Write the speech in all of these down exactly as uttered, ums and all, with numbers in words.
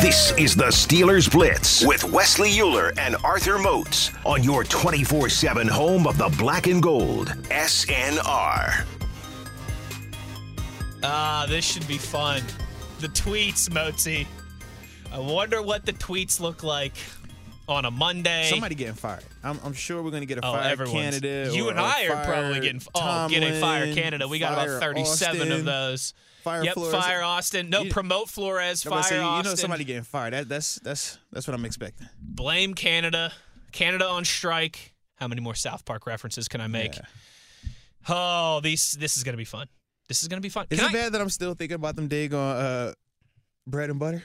This is the Steelers Blitz with Wesley Euler and Arthur Moats on your twenty-four seven home of the black and gold, S N R. Ah, this should be fun. The tweets, Moatsy. I wonder what the tweets look like on a Monday. Somebody getting fired. I'm, I'm sure we're going to get a oh, fire everyone's. Canada. You or, and I are probably getting fired. Oh, getting fire Canada. We got about thirty-seven Austin. Of those. Fire yep, Flores. Fire Austin. No, you, promote Flores. Fire say, you Austin. You know somebody getting fired. That, that's that's that's what I'm expecting. Blame Canada. Canada on strike. How many more South Park references can I make? Yeah. Oh, these this is gonna be fun. This is gonna be fun. Is can it I, bad that I'm still thinking about them dig on uh, bread and butter?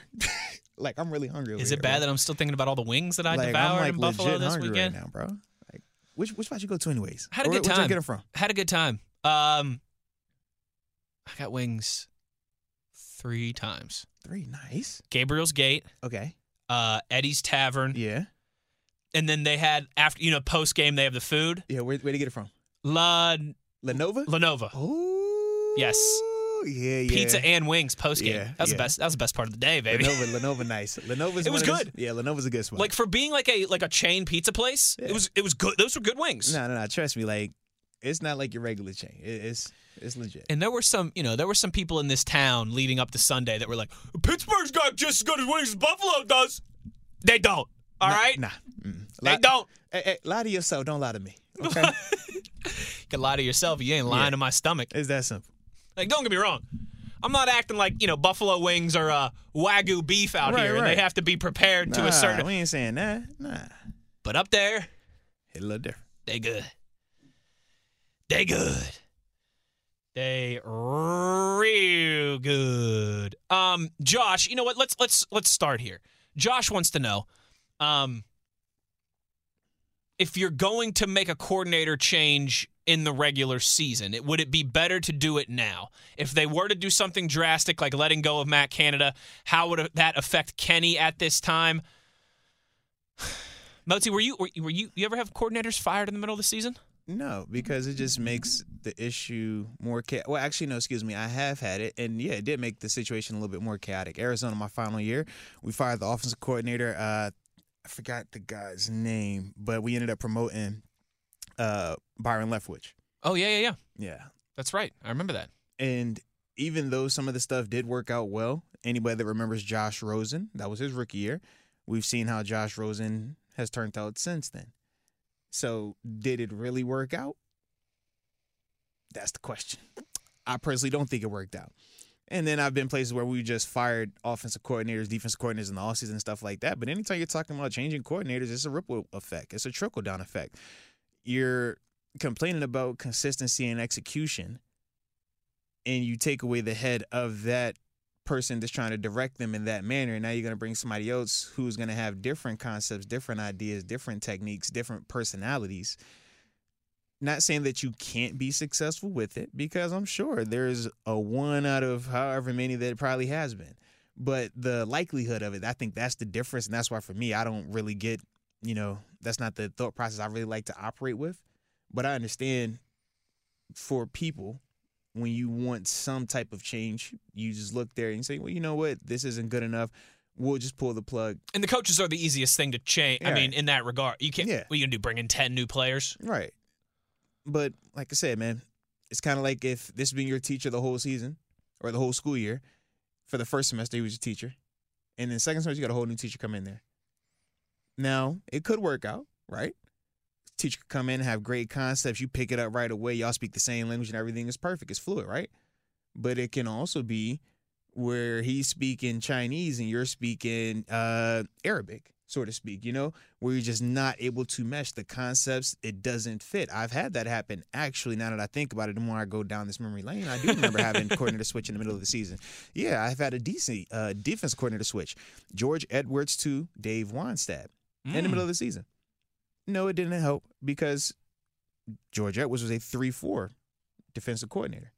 Like I'm really hungry. Is here, it bad right? that I'm still thinking about all the wings that I like, devoured I'm like in Buffalo this weekend? Right now, bro. Like, which which spot you go to anyways? Had a good where, time. Where'd you get them from? Had a good time. Um, I got wings. Three times. Three, nice. Gabriel's Gate. Okay. Uh, Eddie's Tavern. Yeah. And then they had, after you know, post-game, they have the food. Yeah, where where'd you get it from? La... La Nova? La Nova. Ooh. Yes. Yeah, yeah. Pizza and wings post-game. Yeah, that was yeah. the best. That was the best part of the day, baby. La Nova, La Nova, nice. La Nova's It was good. Those, yeah, La Nova's a good spot. Like, for being like a like a chain pizza place, yeah. it was it was good. Those were good wings. No, no, no. Trust me, like, it's not like your regular chain. It, it's... It's legit. And there were some, you know, there were some people in this town leading up to Sunday that were like, Pittsburgh's got just as good as wings as Buffalo does. They don't. All nah, right? Nah. Mm. They lie, don't. Hey, hey, lie to yourself. Don't lie to me. Okay? You can lie to yourself. You ain't lying yeah. to my stomach. It's that simple. Like, don't get me wrong. I'm not acting like, you know, Buffalo wings are uh, Wagyu beef out right, here right. and they have to be prepared nah, to a certain. We ain't saying that. Nah. But up there, it's a little different. They good. They good. They real good. Um, Josh, you know what? Let's let's let's start here. Josh wants to know um, if you're going to make a coordinator change in the regular season, it, would it be better to do it now? If they were to do something drastic like letting go of Matt Canada, how would that affect Kenny at this time? Motsy, were you were you, were you you ever have coordinators fired in the middle of the season? No, because it just makes the issue more chaotic. Well, actually, no, excuse me. I have had it, and, yeah, it did make the situation a little bit more chaotic. Arizona, my final year, we fired the offensive coordinator. Uh, I forgot the guy's name, but we ended up promoting uh, Byron Leftwich. Oh, yeah, yeah, yeah. Yeah. That's right. I remember that. And even though some of the stuff did work out well, anybody that remembers Josh Rosen, that was his rookie year, we've seen how Josh Rosen has turned out since then. So, did it really work out? That's the question. I personally don't think it worked out. And then I've been places where we just fired offensive coordinators, defensive coordinators in the offseason and stuff like that. But anytime you're talking about changing coordinators, it's a ripple effect. It's a trickle-down effect. You're complaining about consistency and execution, and you take away the head of that person that's trying to direct them in that manner, and now you're going to bring somebody else who's going to have different concepts, different ideas, different techniques, different personalities. not saying that you can't be successful with it, because I'm sure there's a one out of however many that it probably has been. But the likelihood of it, I think that's the difference. And that's why for me, I don't really get, you know, that's not the thought process I really like to operate with. But I understand for people, when you want some type of change, you just look there and say, well, you know what? This isn't good enough. We'll just pull the plug. And the coaches are the easiest thing to change. Yeah, I mean, right. in that regard, you can't, yeah. what are you going to do? Bring in ten new players? Right. But like I said, man, it's kind of like if this has been your teacher the whole season or the whole school year. For the first semester, he was your teacher. And then second semester, you got a whole new teacher come in there. Now, it could work out, right? Teacher could come in, have great concepts. You pick it up right away. Y'all speak the same language and everything is perfect. It's fluid, right? But it can also be where he's speaking Chinese and you're speaking uh, Arabic, so to speak, you know, where you're just not able to mesh the concepts. It doesn't fit. I've had that happen. Actually, now that I think about it, the more I go down this memory lane, I do remember having coordinator switch in the middle of the season. Yeah, I've had a decent uh, defense coordinator switch. George Edwards to Dave Wannstedt mm. in the middle of the season. No, it didn't help because George Edwards was a three four defensive coordinator.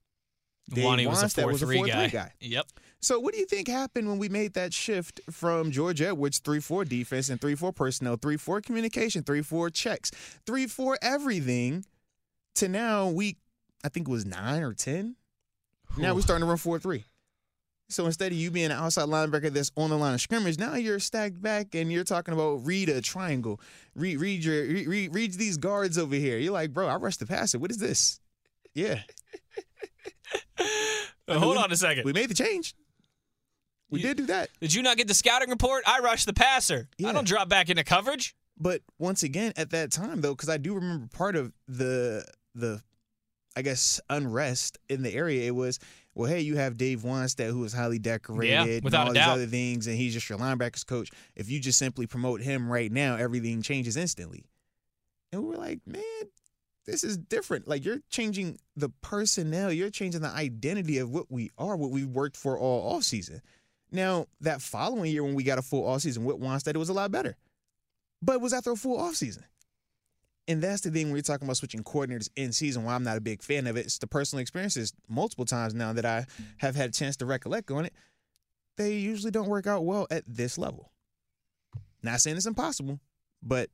Dave was a four three guy. guy. Yep. So what do you think happened when we made that shift from George Edwards three four defense and three four personnel, three four communication, three four checks, three four everything to now week, I think it was nine or ten? Whew. Now we're starting to run four three. So instead of you being an outside linebacker that's on the line of scrimmage, now you're stacked back and you're talking about read a triangle, read read your read, read these guards over here. You're like, bro, I rushed the passer. What is this? Yeah. Well, hold we, on a second. We made the change. We you, did do that. Did you not get the scouting report? I rushed the passer. Yeah. I don't drop back into coverage. But once again, at that time, though, because I do remember part of the, the I guess, unrest in the area, it was, well, hey, you have Dave Wannstedt, who is highly decorated yeah, and all these other things, and he's just your linebackers coach. If you just simply promote him right now, everything changes instantly. And we were like, man, this is different. Like, you're changing the personnel. You're changing the identity of what we are, what we've worked for all offseason. Now, that following year when we got a full offseason with Wannstedt, it was a lot better. But it was after a full offseason. And that's the thing when you're talking about switching coordinators in season, why I'm not a big fan of it. It's the personal experiences multiple times now that I have had a chance to recollect on it. They usually don't work out well at this level. Not saying it's impossible, but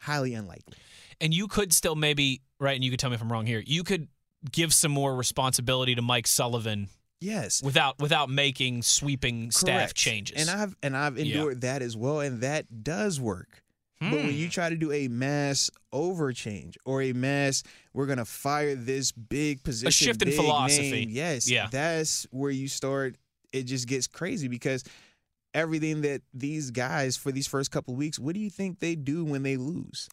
highly unlikely. And you could still maybe, right, and you could tell me if I'm wrong here, you could give some more responsibility to Mike Sullivan. Yes. Without without making sweeping Correct. Staff changes. And I've and I've endured yeah. that as well, and that does work. Hmm. But when you try to do a mass overchange or a mass, we're going to fire this big position. A shift in philosophy. Name, yes. Yeah. That's where you start. It just gets crazy because everything that these guys for these first couple of weeks, what do you think they do when they lose?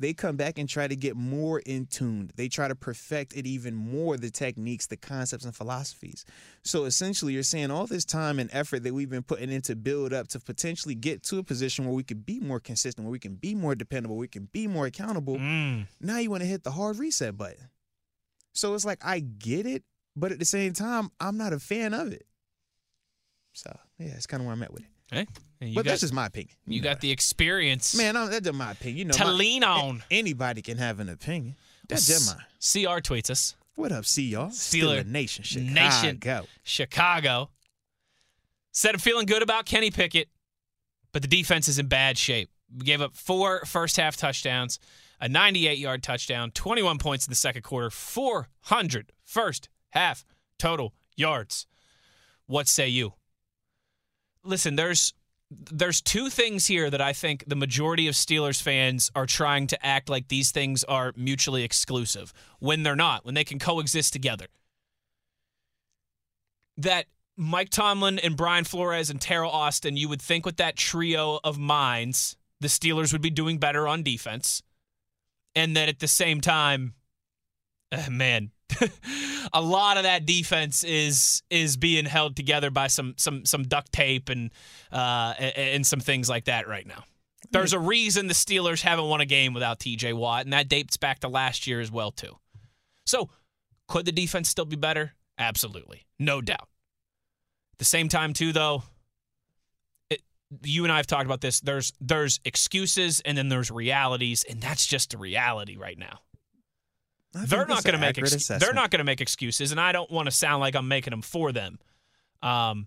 They come back and try to get more in tune. They try to perfect it even more, the techniques, the concepts, and philosophies. So essentially, you're saying all this time and effort that we've been putting in to build up to potentially get to a position where we could be more consistent, where we can be more dependable, we can be more accountable. Mm. Now you want to hit the hard reset button. So it's like, I get it, but at the same time, I'm not a fan of it. So, yeah, that's kind of where I'm at with it. Hey, but got, that's just my opinion. You, you know, got the experience. Man, I'm, that's just my opinion. You know, to my, lean on. Anybody can have an opinion. That's well, just mine. C R tweets us. What up, C R? Steeler Nation. Chicago. Nation. Chicago. Said I'm feeling good about Kenny Pickett, but the defense is in bad shape. We gave up four first-half touchdowns, a ninety-eight-yard touchdown, twenty-one points in the second quarter, four hundred first-half total yards. What say you? Listen, there's there's two things here that I think the majority of Steelers fans are trying to act like these things are mutually exclusive when they're not, when they can coexist together. That Mike Tomlin and Brian Flores and Terrell Austin, you would think with that trio of minds, the Steelers would be doing better on defense. And that at the same time, uh, man... a lot of that defense is is being held together by some some some duct tape and uh, and some things like that right now. There's a reason the Steelers haven't won a game without T J Watt, and that dates back to last year as well too. So, could the defense still be better? Absolutely, no doubt. At the same time too, though, it, you and I have talked about this. There's there's excuses and then there's realities, and that's just the reality right now. They're not going to make ex- they're not going to make excuses, and I don't want to sound like I'm making them for them. Um,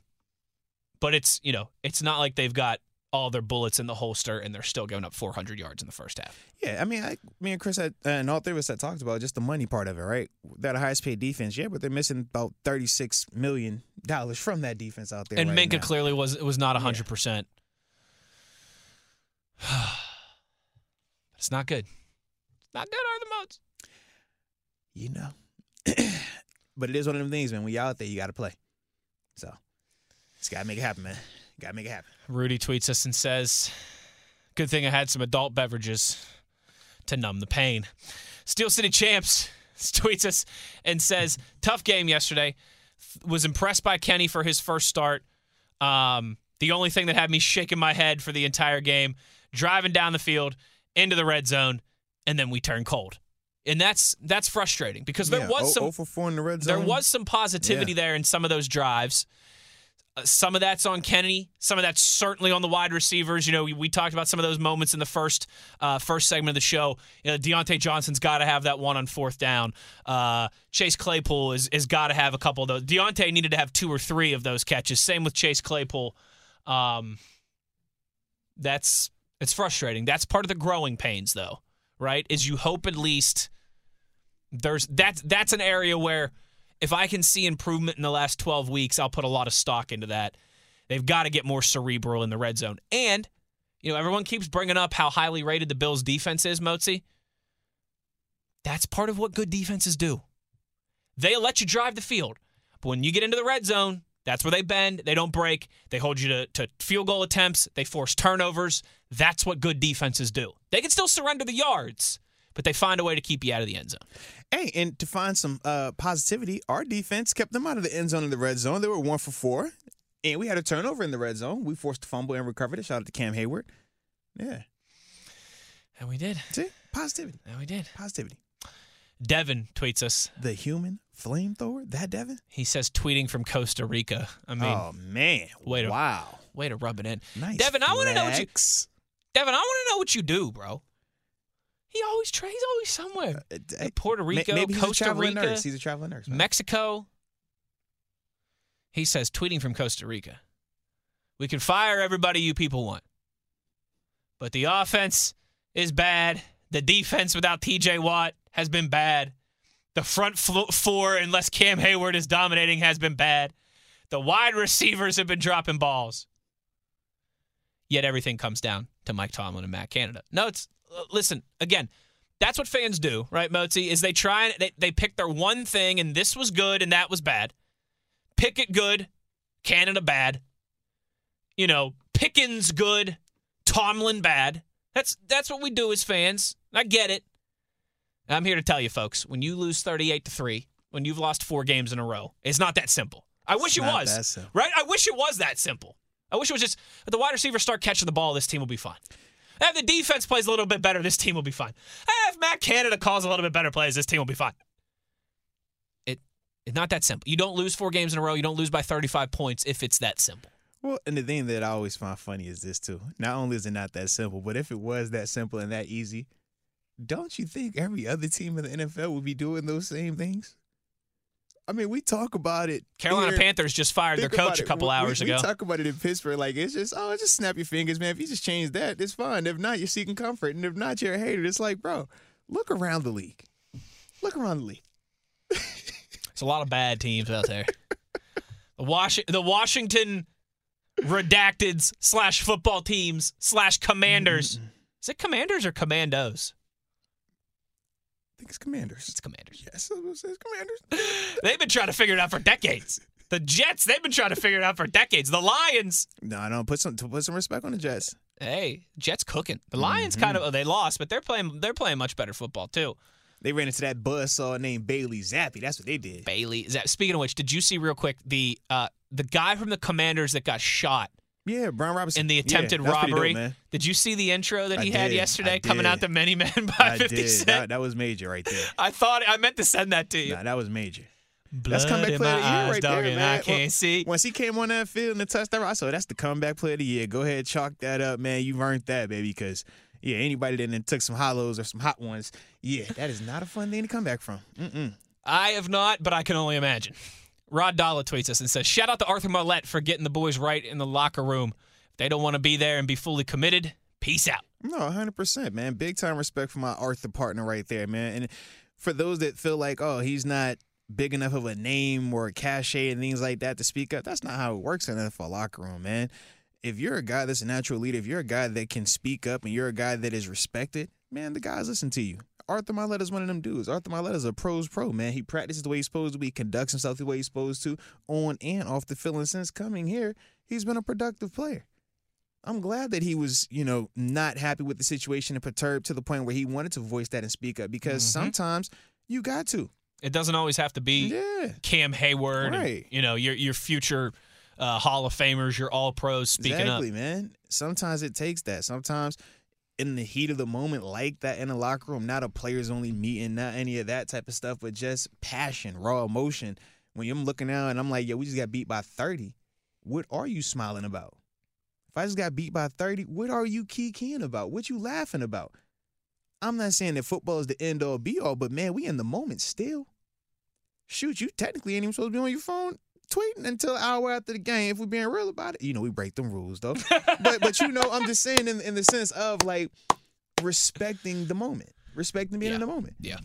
but it's you know it's not like they've got all their bullets in the holster and they're still giving up four hundred yards in the first half. Yeah, I mean, I, me and Chris had, uh, and all three of us had talked about just the money part of it, right? They're the highest paid defense, yeah, but they're missing about thirty-six million dollars from that defense out there. And right Minka now. clearly was it was not one hundred percent. Yeah. It's not good. It's not good, Arthur Moats. You know. But it is one of them things, man. When you're out there, you got to play. So, just got to make it happen, man. Got to make it happen. Rudy tweets us and says, good thing I had some adult beverages to numb the pain. Steel City Champs tweets us and says, tough game yesterday. Was impressed by Kenny for his first start. Um, the only thing that had me shaking my head for the entire game, driving down the field, into the red zone, and then we turn cold. And that's that's frustrating because there yeah, was some oh for four in the red zone. There was some positivity yeah. there in some of those drives. Uh, some of that's on Kennedy. Some of that's certainly on the wide receivers. You know, we, we talked about some of those moments in the first uh, first segment of the show. You know, Deontay Johnson's got to have that one on fourth down. Uh, Chase Claypool is is got to have a couple of those. Deontay needed to have two or three of those catches. Same with Chase Claypool. Um, that's it's frustrating. That's part of the growing pains, though. Right, is you hope at least there's that's that's an area where if I can see improvement in the last twelve weeks, I'll put a lot of stock into that. They've got to get more cerebral in the red zone. And, you know, everyone keeps bringing up how highly rated the Bills' defense is, Moatsy. That's part of what good defenses do. They let you drive the field. But when you get into the red zone, that's where they bend. They don't break. They hold you to, to field goal attempts. They force turnovers. That's what good defenses do. They can still surrender the yards, but they find a way to keep you out of the end zone. Hey, and to find some uh, positivity, our defense kept them out of the end zone and the red zone. They were one for four, and we had a turnover in the red zone. We forced a fumble and recovered it. Shout out to Cam Hayward. Yeah. And we did. See? Positivity. And we did. Positivity. Devin tweets us. The human flamethrower? That Devin? He says tweeting from Costa Rica. I mean, oh man. Way to, wow. Way to rub it in. Nice. Devin, I want to know what you Devin, I want to know what you do, bro. He always tra- he's always somewhere. Uh, uh, Puerto Rico, maybe he's Costa a traveling Rica. Nurse. He's a traveling nurse. Man. Mexico. He says tweeting from Costa Rica. We can fire everybody you people want. But the offense is bad. The defense without T J Watt has been bad. The front four, unless Cam Hayward is dominating, has been bad. The wide receivers have been dropping balls. Yet everything comes down to Mike Tomlin and Matt Canada. No, it's listen, again, that's what fans do, right, Moatsy, is they try and they, they pick their one thing, and this was good and that was bad. Pick it good, Canada bad. You know, Pickens good, Tomlin bad. That's that's what we do as fans. I get it. I'm here to tell you, folks, when you lose thirty-eight to three, when you've lost four games in a row, it's not that simple. I wish it was. Right? I wish it was that simple. I wish it was just, if the wide receivers start catching the ball, this team will be fine. If the defense plays a little bit better, this team will be fine. If Matt Canada calls a little bit better plays, this team will be fine. It, it's not that simple. You don't lose four games in a row. You don't lose by thirty-five points if it's that simple. Well, and the thing that I always find funny is this, too. Not only is it not that simple, but if it was that simple and that easy, don't you think every other team in the N F L would be doing those same things? I mean, we talk about it. Carolina here. Panthers just fired think their coach a couple we, hours we, ago. We talk about it in Pittsburgh. Like, it's just, oh, just snap your fingers, man. If you just change that, it's fine. If not, you're seeking comfort. And if not, you're a hater. It's like, bro, look around the league. Look around the league. There's a lot of bad teams out there. The, Was- the Washington Redacteds slash football teams slash Commanders. Mm-hmm. Is it Commanders or Commandos? I think it's Commanders. It's Commanders. Yes, it's Commanders. They've been trying to figure it out for decades. The Jets, they've been trying to figure it out for decades. The Lions. No, no, put some put some respect on the Jets. Hey, Jets cooking. The Lions mm-hmm. kind of, oh, they lost, but they're playing they're playing much better football too. They ran into that buzzsaw named Bailey Zappe. That's what they did. Bailey Zappe. Speaking of which, did you see real quick the uh, the guy from the Commanders that got shot? Yeah, Brian Robinson. In the attempted yeah, robbery. Dope, did you see the intro that I he did. had yesterday coming out to Many Men by I fifty Cent? That, that was major right there. I thought, I meant to send that to you. Nah, that was major. Blood that's comeback player of the year right there, man. I can't well, see. Once he came on that field and touched that, I saw that's the comeback player of the year. Go ahead, chalk that up, man. You've earned that, baby, because yeah, anybody that then took some hollows or some hot ones, yeah, that is not a fun thing to come back from. Mm-mm. I have not, but I can only imagine. Rod Dollar tweets us and says, shout out to Arthur Mylett for getting the boys right in the locker room. If they don't want to be there and be fully committed, peace out. No, one hundred percent, man. Big time respect for my Arthur partner right there, man. And for those that feel like, oh, he's not big enough of a name or a cachet and things like that to speak up, that's not how it works in the N F L locker room, man. If you're a guy that's a natural leader, if you're a guy that can speak up and you're a guy that is respected, man, the guys listen to you. Arthur Mylett is one of them dudes. Arthur Mylett is a pro's pro, man. He practices the way he's supposed to be, conducts himself the way he's supposed to, on and off the field. And since coming here, he's been a productive player. I'm glad that he was, you know, not happy with the situation and perturbed to the point where he wanted to voice that and speak up, because mm-hmm. sometimes you got to. It doesn't always have to be yeah. Cam Hayward, right. and, you know, your your future uh, Hall of Famers, your All-Pros speaking exactly, up. Exactly, man. Sometimes it takes that. Sometimes in the heat of the moment like that in the locker room, not a players-only meeting, not any of that type of stuff, but just passion, raw emotion. When I'm looking out and I'm like, yo, we just got beat by thirty, what are you smiling about? If I just got beat by thirty, what are you key-keying about? What you laughing about? I'm not saying that football is the end-all, be-all, but, man, we in the moment still. Shoot, you technically ain't even supposed to be on your phone tweeting until an hour after the game if we're being real about it. You know, we break them rules, though. but, but you know, I'm just saying in, in the sense of, like, respecting the moment, respecting being yeah. in the moment. Yeah.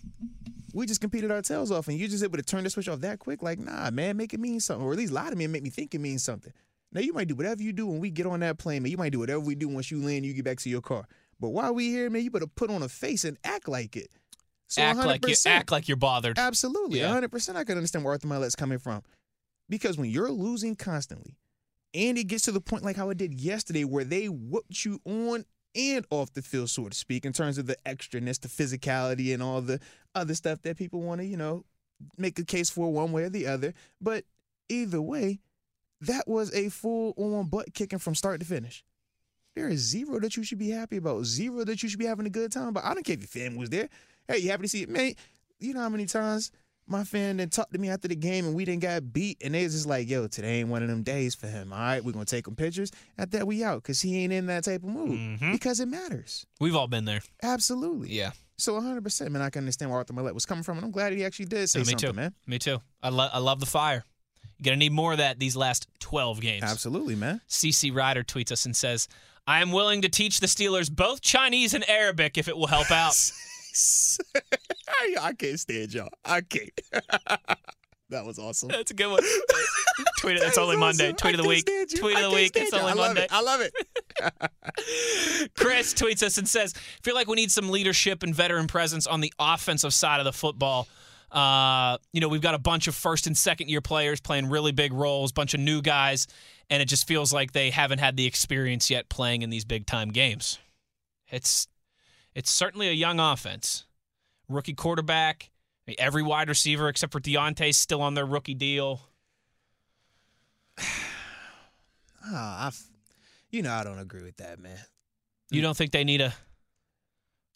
We just competed our tails off, and you just able to turn the switch off that quick? Like, nah, man, make it mean something, or at least lie to me and make me think it means something. Now, you might do whatever you do when we get on that plane, man. You might do whatever we do once you land and you get back to your car. But while we here, man, you better put on a face and act like it. So act one hundred percent, like you act like you're bothered. Absolutely, yeah. one hundred percent. I can understand where Arthur Mylett's coming from, because when you're losing constantly, and it gets to the point like how it did yesterday, where they whooped you on and off the field, so to speak, in terms of the extraness, the physicality, and all the other stuff that people want to, you know, make a case for one way or the other. But either way, that was a full-on butt kicking from start to finish. There is zero that you should be happy about, zero that you should be having a good time about. I don't care if your family was there. Hey, you happy to see it? Man, you know how many times my fan then talked to me after the game and we didn't got beat, and they was just like, yo, today ain't one of them days for him. All right, we're going to take him pictures. At that, we out, because he ain't in that type of mood mm-hmm. because it matters. We've all been there. Absolutely. Yeah. So one hundred percent, man, I can understand where Arthur Mylett was coming from, and I'm glad he actually did say yeah, me something, too. man. Me too. I, lo- I love the fire. You're going to need more of that these last twelve games. Absolutely, man. C C Ryder tweets us and says, I am willing to teach the Steelers both Chinese and Arabic if it will help out. I can't stand y'all. I can't. That was awesome. That's a good one. Tweet it. That's only awesome. Monday. Tweet I of the week. Tweet I of the week. It's you. only I love Monday. It. I love it. Chris tweets us and says, feel like we need some leadership and veteran presence on the offensive side of the football. Uh, you know, we've got a bunch of first and second year players playing really big roles, bunch of new guys, and it just feels like they haven't had the experience yet playing in these big time games. It's it's certainly a young offense. Rookie quarterback, every wide receiver except for Deontay's still on their rookie deal. oh, I've, you know, I don't agree with that, man. You don't think they need a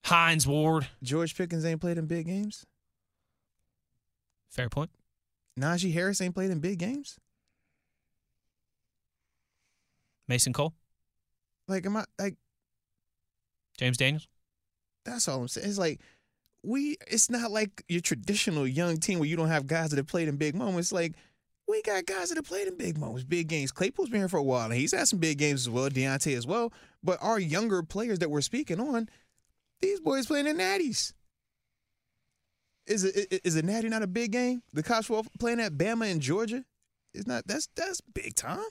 Hines Ward? George Pickens ain't played in big games? Fair point. Najee Harris ain't played in big games. Mason Cole. Like, am I like James Daniels? That's all I'm saying. It's like we. It's not like your traditional young team where you don't have guys that have played in big moments. Like we got guys that have played in big moments, big games. Claypool's been here for a while, and he's had some big games as well. Deontay as well. But our younger players that we're speaking on, these boys playing in natties. Is it is a natty not a big game? The cops were playing at Bama in Georgia. It's not that's that's big time.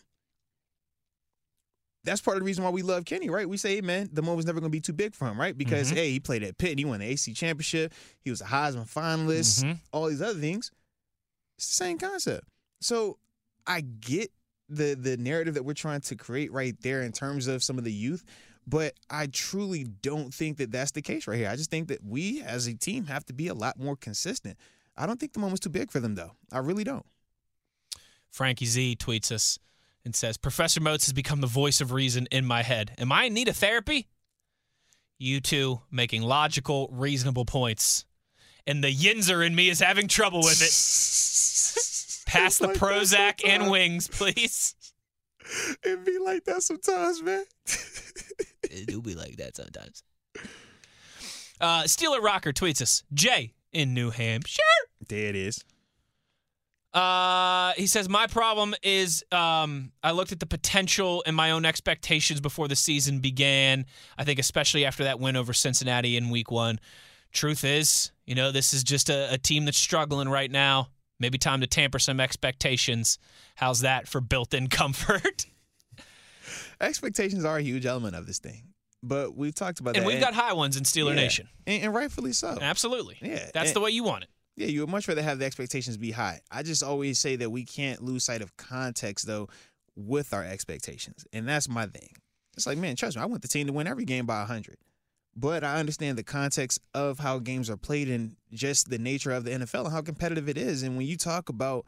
That's part of the reason why we love Kenny, right? We say, hey, man, the moment's never going to be too big for him, right? Because mm-hmm. hey, he played at Pitt, and he won the A C C championship, he was a Heisman finalist, mm-hmm. all these other things. It's the same concept. So I get the the narrative that we're trying to create right there in terms of some of the youth. But I truly don't think that that's the case right here. I just think that we as a team have to be a lot more consistent. I don't think the moment's too big for them, though. I really don't. Frankie Z tweets us and says, Professor Moats has become the voice of reason in my head. Am I in need of therapy? You two making logical, reasonable points. And the yinzer in me is having trouble with it. Pass the like Prozac and wings, please. It be like that sometimes, man. It do be like that sometimes. Uh, Steeler Rocker tweets us, Jay in New Hampshire. There it is. Uh, he says, my problem is um, I looked at the potential and my own expectations before the season began. I think especially after that win over Cincinnati in week one. Truth is, you know, this is just a, a team that's struggling right now. Maybe time to tamper some expectations. How's that for built-in comfort? Expectations are a huge element of this thing. But we've talked about and that. We've and we've got high ones in Steeler yeah, Nation. And, and rightfully so. Absolutely. Yeah. That's and, the way you want it. Yeah, you would much rather have the expectations be high. I just always say that we can't lose sight of context, though, with our expectations. And that's my thing. It's like, man, trust me, I want the team to win every game by one hundred. But I understand the context of how games are played and just the nature of the N F L and how competitive it is. And when you talk about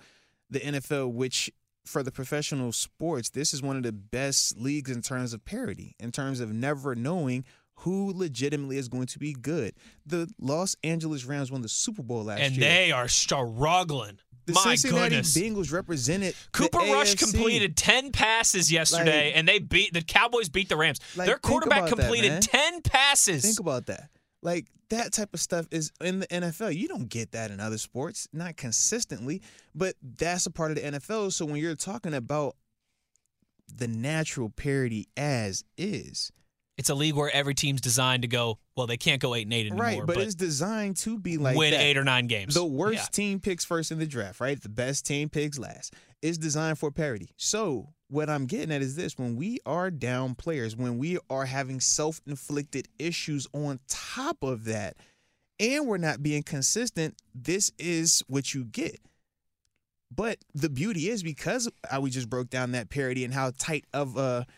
the N F L, which for the professional sports, this is one of the best leagues in terms of parity, in terms of never knowing who legitimately is going to be good. The Los Angeles Rams won the Super Bowl last and year. And they are struggling. The My Cincinnati goodness. Bengals represented Cooper the Rush A F C. Completed ten passes yesterday, like, and they beat the Cowboys beat the Rams. Like, their quarterback completed that, ten passes. Think about that. Like, that type of stuff is in the N F L. You don't get that in other sports, not consistently, but that's a part of the N F L. So when you're talking about the natural parity as is, it's a league where every team's designed to go, well, they can't go eight and eight anymore. Right, but, but it's designed to be like win that. Win eight or nine games. The worst yeah. team picks first in the draft, right? The best team picks last. It's designed for parity. So what I'm getting at is this. When we are down players, when we are having self-inflicted issues on top of that, and we're not being consistent, this is what you get. But the beauty is, because we just broke down that parity and how tight of a –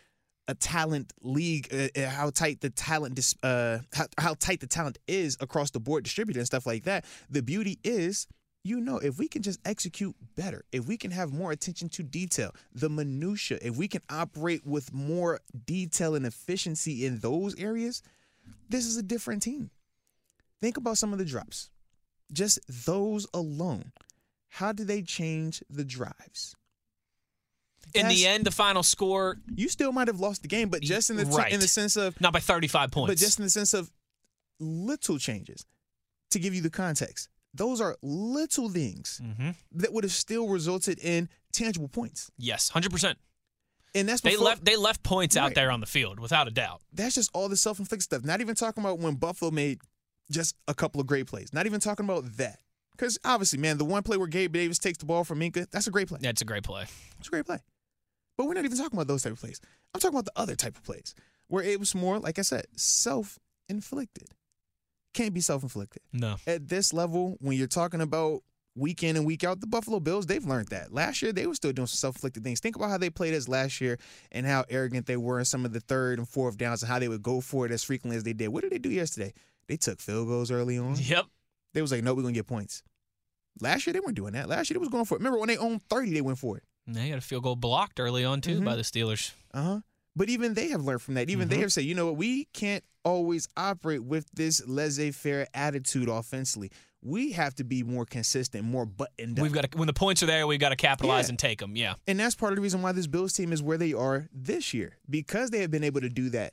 a talent league, uh, how tight the talent, dis- uh, how, how tight the talent is across the board, distributed and stuff like that. The beauty is, you know, if we can just execute better, if we can have more attention to detail, the minutia, if we can operate with more detail and efficiency in those areas, this is a different team. Think about some of the drops, just those alone. How do they change the drives? In That's, the end, the final score, you still might have lost the game, but just in the right. t- in the sense of not by thirty-five points, but just in the sense of little changes to give you the context. Those are little things mm-hmm. that would have still resulted in tangible points. Yes, one hundred percent. And that's before, they left they left points right. out there on the field without a doubt. That's just all the self-inflicted stuff. Not even talking about when Buffalo made just a couple of great plays. Not even talking about that. Because obviously, man, the one play where Gabe Davis takes the ball from Minka, that's a great play. That's a great play. It's a great play. But we're not even talking about those type of plays. I'm talking about the other type of plays where it was more, like I said, self-inflicted. Can't be self-inflicted. No. At this level, when you're talking about week in and week out, the Buffalo Bills, they've learned that. Last year, they were still doing some self-inflicted things. Think about how they played as last year and how arrogant they were in some of the third and fourth downs and how they would go for it as frequently as they did. What did they do yesterday? They took field goals early on. Yep. They was like, no, we're going to get points. Last year, they weren't doing that. Last year, they was going for it. Remember, on their own thirty, they went for it. And they got a field goal blocked early on, too, mm-hmm. by the Steelers. Uh-huh. But even they have learned from that. Even mm-hmm. they have said, you know what, we can't always operate with this laissez-faire attitude offensively. We have to be more consistent, more buttoned up. We've got to, when the points are there, we've got to capitalize yeah. and take them, yeah. And that's part of the reason why this Bills team is where they are this year, because they have been able to do that.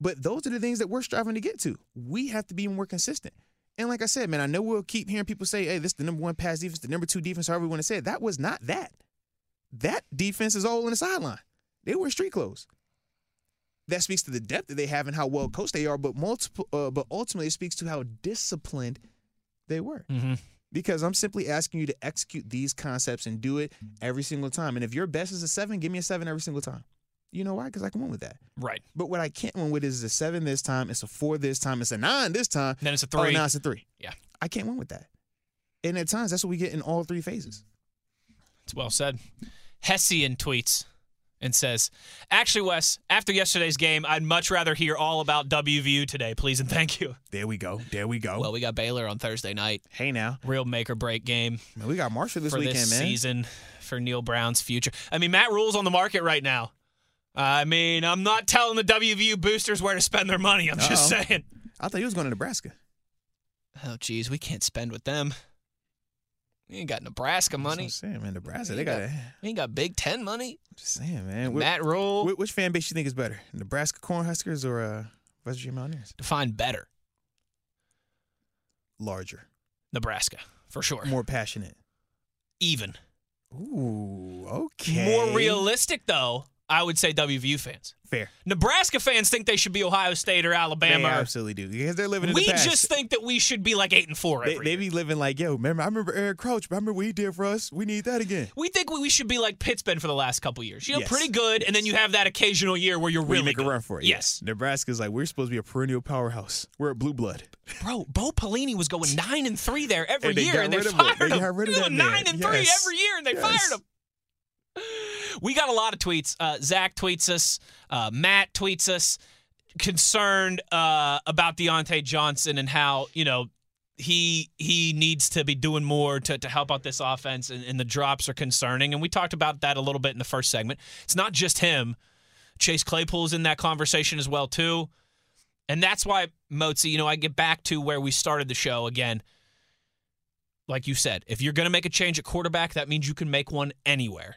But those are the things that we're striving to get to. We have to be more consistent. And like I said, man, I know we'll keep hearing people say, hey, this is the number one pass defense, the number two defense, however you want to say it. That was not that. That defense is all on the sideline. They were street clothes. That speaks to the depth that they have and how well coached they are, but multiple, uh, but ultimately it speaks to how disciplined they were. Mm-hmm. Because I'm simply asking you to execute these concepts and do it every single time. And if your best is a seven, give me a seven every single time. You know why? Because I can win with that. Right. But what I can't win with is a seven this time, it's a four this time, it's a nine this time. Then it's a three. Oh, now it's a three. Yeah. I can't win with that. And at times, that's what we get in all three phases. It's well said. Hessian tweets and says, actually, Wes, after yesterday's game, I'd much rather hear all about W V U today, please and thank you. There we go. There we go. Well, we got Baylor on Thursday night. Hey, now. Real make-or-break game. Man, we got Marshall this weekend, this man. For this season, for Neil Brown's future. I mean, Matt Rule's on the market right now. I mean, I'm not telling the W V U boosters where to spend their money. I'm Uh-oh. just saying. I thought he was going to Nebraska. Oh, geez. We can't spend with them. We ain't got Nebraska money. I'm saying, man, Nebraska, they got, got we ain't got Big Ten money. I'm just saying, man. What, Matt Rule. Which fan base you think is better, Nebraska Cornhuskers or uh, West Virginia Mountaineers? Define better. larger? Nebraska, for sure. More passionate. Even. Ooh, okay. More realistic, though, I would say W V U fans. Fair. Nebraska fans think they should be Ohio State or Alabama. They absolutely do, because they're living in we the past. We just think that we should be like eight and four every year. They, they be living like, yo, remember, I remember Eric Crouch. Remember what he did for us? We need that again. We think we, we should be like Pitt's been for the last couple years. You know, yes. pretty good, and then you have that occasional year where you're really you make good. a run for it. Yes. Yeah. Nebraska's like, we're supposed to be a perennial powerhouse. We're a blue blood. Bro, Bo Pelini was going nine and three there every and year, and they fired him. They got rid of him. He was nine and yes. three every year, and they yes. fired him. We got a lot of tweets. Uh, Zach tweets us. Uh, Matt tweets us, concerned uh, about Deontay Johnson and how, you know, he he needs to be doing more to, to help out this offense, and, and the drops are concerning. And we talked about that a little bit in the first segment. It's not just him. Chase Claypool is in that conversation as well, too. And that's why, Moatsy, you know, I get back to where we started the show again. Like you said, if you're going to make a change at quarterback, that means you can make one anywhere.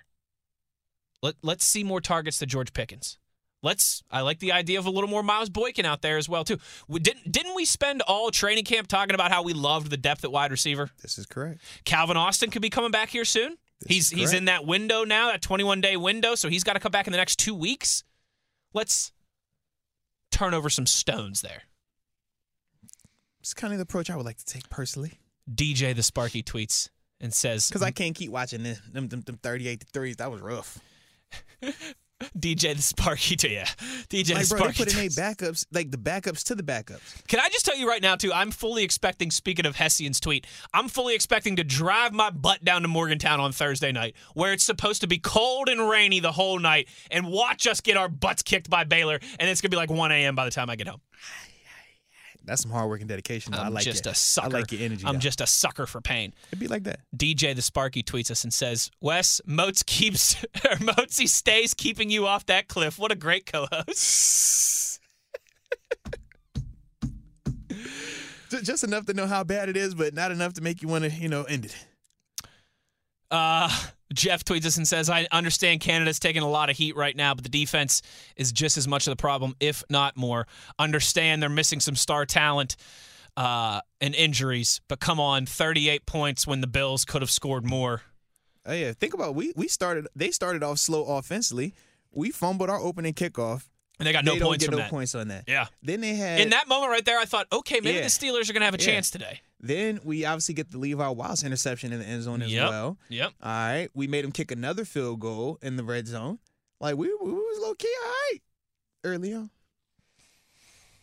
Let, let's see more targets to George Pickens. Let's. I like the idea of a little more Miles Boykin out there as well, too. We didn't didn't we spend all training camp talking about how we loved the depth at wide receiver? This is correct. Calvin Austin could be coming back here soon. This he's he's in that window now, that twenty-one day window, so he's got to come back in the next two weeks. Let's turn over some stones there. It's kind of the approach I would like to take personally. D J the Sparky tweets and says, because I can't keep watching this. Them, them, them thirty-eight to threes, that was rough. D J the Sparky to you. D J like, the bro, Sparky. They put in backups, like the backups to the backups. Can I just tell you right now, too, I'm fully expecting, speaking of Hessian's tweet, I'm fully expecting to drive my butt down to Morgantown on Thursday night, where it's supposed to be cold and rainy the whole night, and watch us get our butts kicked by Baylor, and it's going to be like one a.m. by the time I get home. That's some hard work and dedication. I'm I like just it. a sucker. I like your energy. I'm though. just a sucker for pain. It'd be like that. D J the Sparky tweets us and says, Wes, Moats keeps, or Moatsy stays keeping you off that cliff. What a great co-host. Just enough to know how bad it is, but not enough to make you want to, you know, end it. Uh, Jeff tweets us and says, I understand Canada's taking a lot of heat right now, but the defense is just as much of the problem, if not more. Understand they're missing some star talent uh, and injuries, but come on, thirty-eight points when the Bills could have scored more. Oh, yeah, think about it. we we started. They started off slow offensively. We fumbled our opening kickoff. And they got no they points don't get from no that. points on that. Yeah. Then they had in that moment right there, I thought, okay, maybe yeah. the Steelers are going to have a yeah. chance today. Then we obviously get the Levi Wallace interception in the end zone as yep. well. Yep. All right. We made him kick another field goal in the red zone. Like we, we was low key all right early on.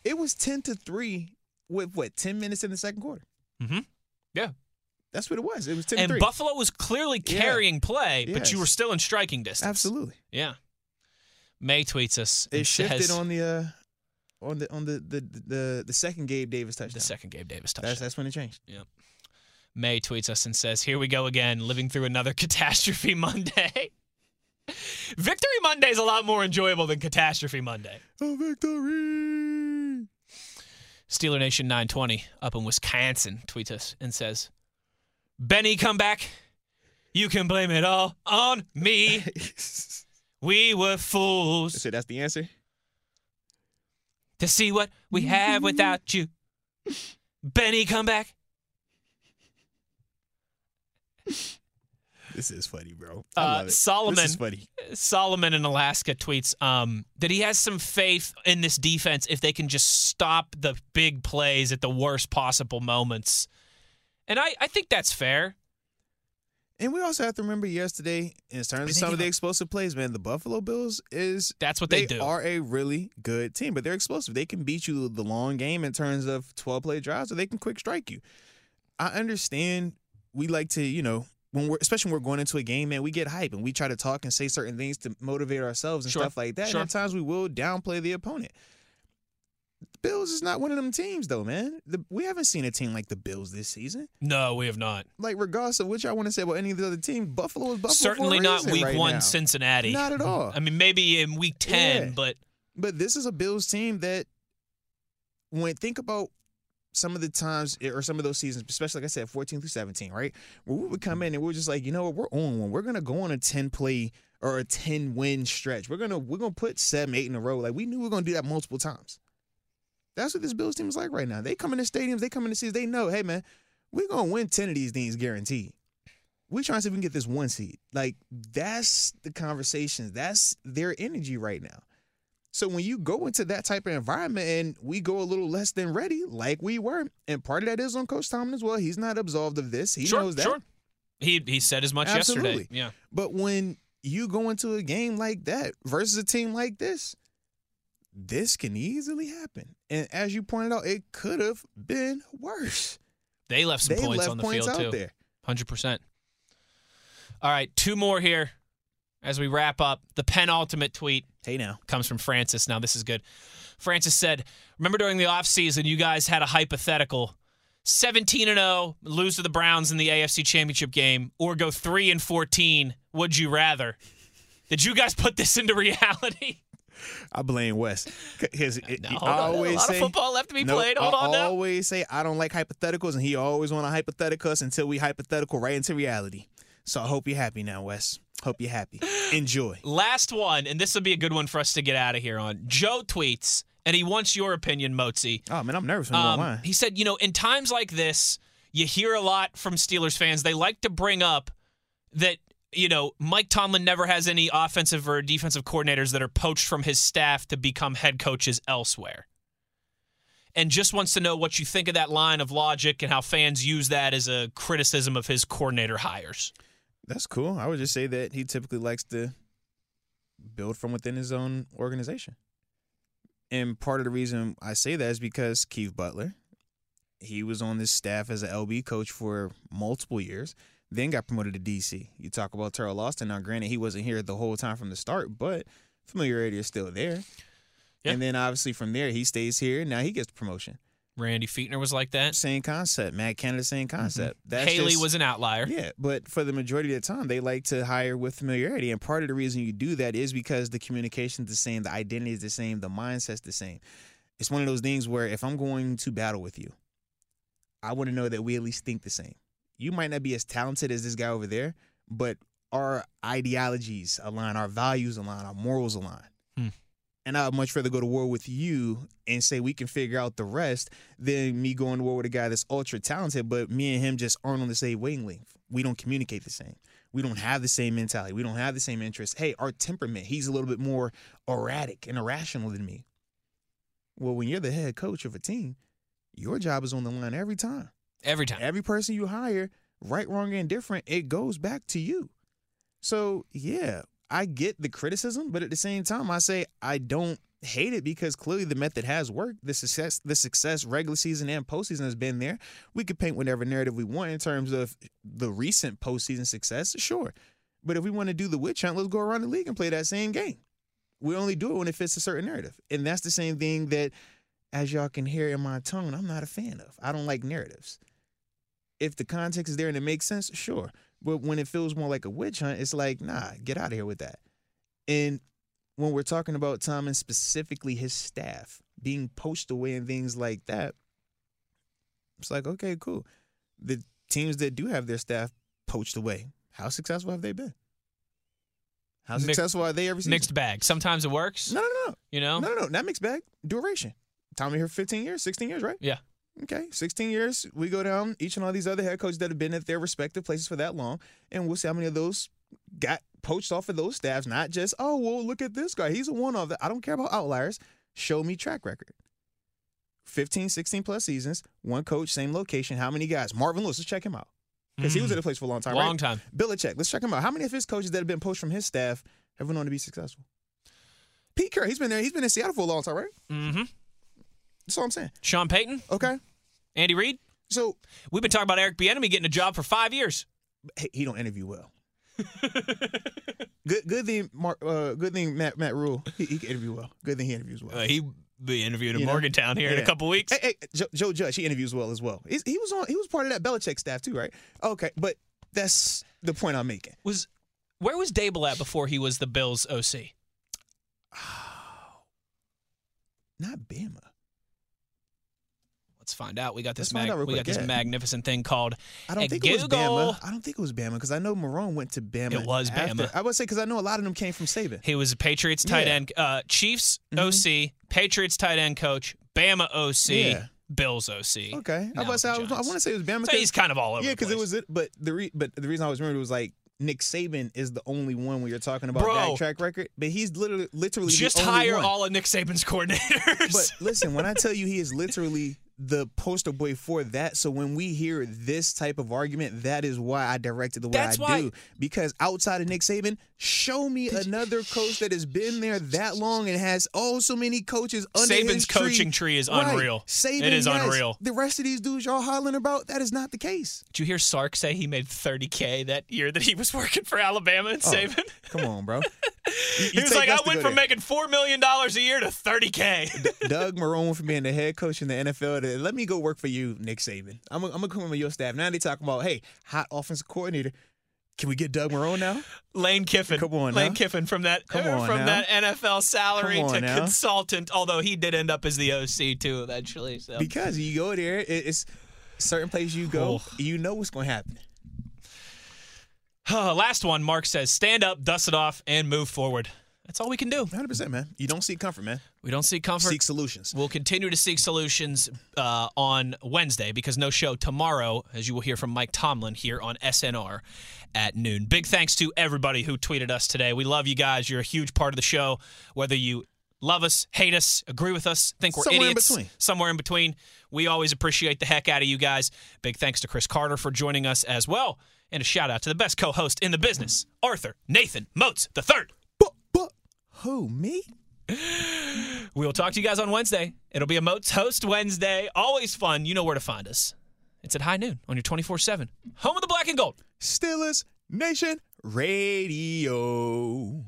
It was ten to three with what ten minutes in the second quarter. Mm-hmm. Yeah. That's what it was. It was ten. And to three. Buffalo was clearly carrying yeah. play, yes. but you were still in striking distance. Absolutely. Yeah. May tweets us. It shifted says, on the uh, on the on the the, the the second Gabe Davis touchdown. The second Gabe Davis touchdown. That's, that's when it changed. Yeah. May tweets us and says, "Here we go again, living through another Catastrophe Monday." Victory Monday is a lot more enjoyable than Catastrophe Monday. A victory. Steeler Nation nine twenty up in Wisconsin tweets us and says, "Benny, come back. You can blame it all on me." We were fools. So that's the answer? To see what we have without you. Benny, come back. This is funny, bro. I uh, love it. Solomon, this is funny. Solomon in Alaska tweets um, that he has some faith in this defense if they can just stop the big plays at the worst possible moments. And I, I think that's fair. And we also have to remember yesterday, in terms of some of the explosive plays, man, the Buffalo Bills is that's what they, they do. Are a really good team, but they're explosive. They can beat you the long game in terms of twelve-play drives, or they can quick strike you. I understand we like to, you know, when we're especially when we're going into a game, man, we get hype and we try to talk and say certain things to motivate ourselves and sure. stuff like that. Sure. And at times we will downplay the opponent. The Bills is not one of them teams, though, man. The, we haven't seen a team like the Bills this season. No, we have not. Like, regardless of which I want to say about any of the other teams, Buffalo is Buffalo. Certainly not week right one now. Cincinnati. Not at all. I mean, maybe in week ten, yeah. but. But this is a Bills team that, when think about some of the times or some of those seasons, especially, like I said, fourteen through seventeen, right? Where we would come in and we were just like, you know what, we're on one. We're going to go on a ten play or a ten win stretch. We're going to we're gonna put seven, eight in a row. Like, we knew we were going to do that multiple times. That's what this Bills team is like right now. They come in the stadiums, they come in the seats, they know, hey, man, we're going to win ten of these things guaranteed. We're trying to see if we can get this one seed. Like, that's the conversations. That's their energy right now. So when you go into that type of environment and we go a little less than ready, like we were, and part of that is on Coach Tomlin as well. He's not absolved of this. He sure, knows that. Sure. He he said as much Absolutely. yesterday. Yeah. But when you go into a game like that versus a team like this, this can easily happen. And as you pointed out, it could have been worse. They left some they points left on the points field, out too. There. one hundred percent. All right, two more here as we wrap up. The penultimate tweet. Hey, now. Comes from Francis. Now, this is good. Francis said, remember during the offseason, you guys had a hypothetical. seventeen and oh, lose to the Browns in the A F C Championship game, or go three and fourteen, would you rather? Did you guys put this into reality? I blame Wes. His, it, no, I always a lot say, of football left to be no, played. Hold I on now. I always say I don't like hypotheticals, and he always want to hypothetical us until we hypothetical right into reality. So I hope you're happy now, Wes. Hope you're happy. Enjoy. Last one, and this will be a good one for us to get out of here on. Joe tweets, and he wants your opinion, Moatsy. Oh, man, I'm nervous. Um, he said, you know, in times like this, you hear a lot from Steelers fans. They like to bring up that, you know, Mike Tomlin never has any offensive or defensive coordinators that are poached from his staff to become head coaches elsewhere. And just wants to know what you think of that line of logic and how fans use that as a criticism of his coordinator hires. That's cool. I would just say that he typically likes to build from within his own organization. And part of the reason I say that is because Keith Butler, he was on this staff as an L B coach for multiple years, then got promoted to D C. You talk about Terrell Austin. Now, granted, he wasn't here the whole time from the start, but familiarity is still there. Yep. And then, obviously, from there, he stays here. Now he gets the promotion. Randy Featner was like that. Same concept. Matt Canada, same concept. Mm-hmm. That's Haley just, was an outlier. Yeah, but for the majority of the time, they like to hire with familiarity. And part of the reason you do that is because the communication is the same, the identity is the same, the mindset's the same. It's one of those things where if I'm going to battle with you, I want to know that we at least think the same. You might not be as talented as this guy over there, but our ideologies align, our values align, our morals align. Hmm. And I'd much rather go to war with you and say we can figure out the rest than me going to war with a guy that's ultra talented, but me and him just aren't on the same wavelength. We don't communicate the same. We don't have the same mentality. We don't have the same interests. Hey, our temperament, he's a little bit more erratic and irrational than me. Well, when you're the head coach of a team, your job is on the line every time. Every time. Every person you hire, right, wrong, and indifferent, it goes back to you. So, yeah. I get the criticism, but at the same time, I say I don't hate it because clearly the method has worked. The success, the success, regular season and postseason has been there. We could paint whatever narrative we want in terms of the recent postseason success, sure. But if we want to do the witch hunt, let's go around the league and play that same game. We only do it when it fits a certain narrative. And that's the same thing that, as y'all can hear in my tone, I'm not a fan of. I don't like narratives. If the context is there and it makes sense, sure. But when it feels more like a witch hunt, it's like, nah, get out of here with that. And when we're talking about Tom and specifically his staff being poached away and things like that, it's like, okay, cool. The teams that do have their staff poached away, how successful have they been? How Mix, successful are they every season? Mixed bag. Sometimes it works. No, no, no. You know? No, no, no. Not mixed bag. Duration. Tommy here fifteen years, sixteen years, right? Yeah. Okay, sixteen years, we go down each and all these other head coaches that have been at their respective places for that long, and we'll see how many of those got poached off of those staffs, not just, oh, well, look at this guy. He's a one-off. I don't care about outliers. Show me track record. fifteen, sixteen-plus seasons, one coach, same location. How many guys? Marvin Lewis, let's check him out because mm. he was at a place for a long time, long right? Long time. Belichick, let's check him out. How many of his coaches that have been poached from his staff have been known to be successful? Pete Carroll, he's been there. He's been in Seattle for a long time, right? Mm-hmm. That's all I'm saying. Sean Payton. Okay. Andy Reid. So we've been talking about Eric Bieniemy getting a job for five years. Hey, he don't interview well. good, good thing. Mark, uh, good thing. Matt, Matt Rule. He, he can interview well. Good thing he interviews well. Uh, he be interviewed in you Morgantown know? here yeah. in a couple weeks. Hey, hey, Joe, Joe Judge. He interviews well as well. He's, he was on. He was part of that Belichick staff too, right? Okay, but that's the point I'm making. Was where was Dable at before he was the Bills O C? Oh, not Bama. Let's find out. We got this mag- we got this yeah. magnificent thing called I don't think Google. It was Bama. I don't think it was Bama because I know Marone went to Bama. It was after. Bama. I would say because I know a lot of them came from Saban. He was a Patriots tight yeah. end. Uh, Chiefs mm-hmm. O C, Patriots tight end coach, Bama O C, yeah. Bills O C. Okay, I, was, I, was, I want to say it was Bama. So he's kind of all over. Yeah, because it was it. But the re, but the reason I was remembered was like Nick Saban is the only one when you're talking about Bro, that track record. But he's literally literally just the only hire one. All of Nick Saban's coordinators. But listen, when I tell you he is literally the poster boy for that, so when we hear this type of argument, that is why I directed the way That's I why, do. Because outside of Nick Saban, show me another coach that has been there that long and has oh so many coaches under Saban's his tree. coaching tree is right. unreal. Saban it is has, unreal. The rest of these dudes y'all hollering about, that is not the case. Did you hear Sark say he made thirty K that year that he was working for Alabama and oh, Saban? Come on, bro. You, you he was like, I went from there. making four million dollars a year to thirty K. D- Doug Marrone from being the head coach in the N F L to, let me go work for you, Nick Saban. I'm going to come in with your staff. Now they talking about, hey, hot offensive coordinator. Can we get Doug Marrone now? Lane Kiffin. Come on Lane now. Kiffin from that come on from now. that N F L salary to now. consultant, although he did end up as the O C too eventually. So. Because you go there, it's certain places you go, oh. you know what's going to happen. Last one, Mark says, stand up, dust it off, and move forward. That's all we can do. one hundred percent, man. You don't seek comfort, man. We don't seek comfort. Seek solutions. We'll continue to seek solutions uh, on Wednesday because no show tomorrow, as you will hear from Mike Tomlin here on S N R at noon. Big thanks to everybody who tweeted us today. We love you guys. You're a huge part of the show, whether you love us, hate us, agree with us, think we're somewhere idiots. In between. Somewhere in between. We always appreciate the heck out of you guys. Big thanks to Chris Carter for joining us as well. And a shout-out to the best co-host in the business, Arthur Nathan Moats the Third. But, but, who, me? We'll talk to you guys on Wednesday. It'll be a Moats Host Wednesday. Always fun. You know where to find us. It's at high noon on your twenty-four seven. Home of the black and gold. Steelers Nation Radio.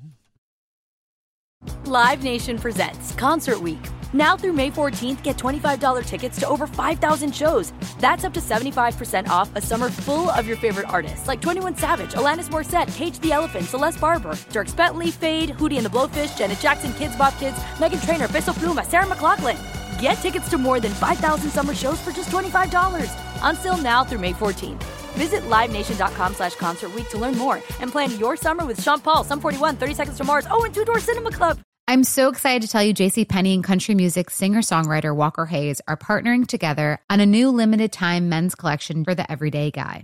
Live Nation presents Concert Week. Now through May fourteenth, get twenty-five dollars tickets to over five thousand shows. That's up to seventy-five percent off a summer full of your favorite artists, like twenty-one Savage, Alanis Morissette, Cage the Elephant, Celeste Barber, Dierks Bentley, Fade, Hootie and the Blowfish, Janet Jackson, Kids Bop Kids, Meghan Trainor, Bissell Pluma, Sarah McLachlan. Get tickets to more than five thousand summer shows for just twenty-five dollars. Until now through May fourteenth. Visit LiveNation.com slash Concert Week to learn more and plan your summer with Sean Paul, Sum forty-one, thirty Seconds to Mars, oh, and Two Door Cinema Club. I'm so excited to tell you JCPenney and country music singer-songwriter Walker Hayes are partnering together on a new limited-time men's collection for the everyday guy.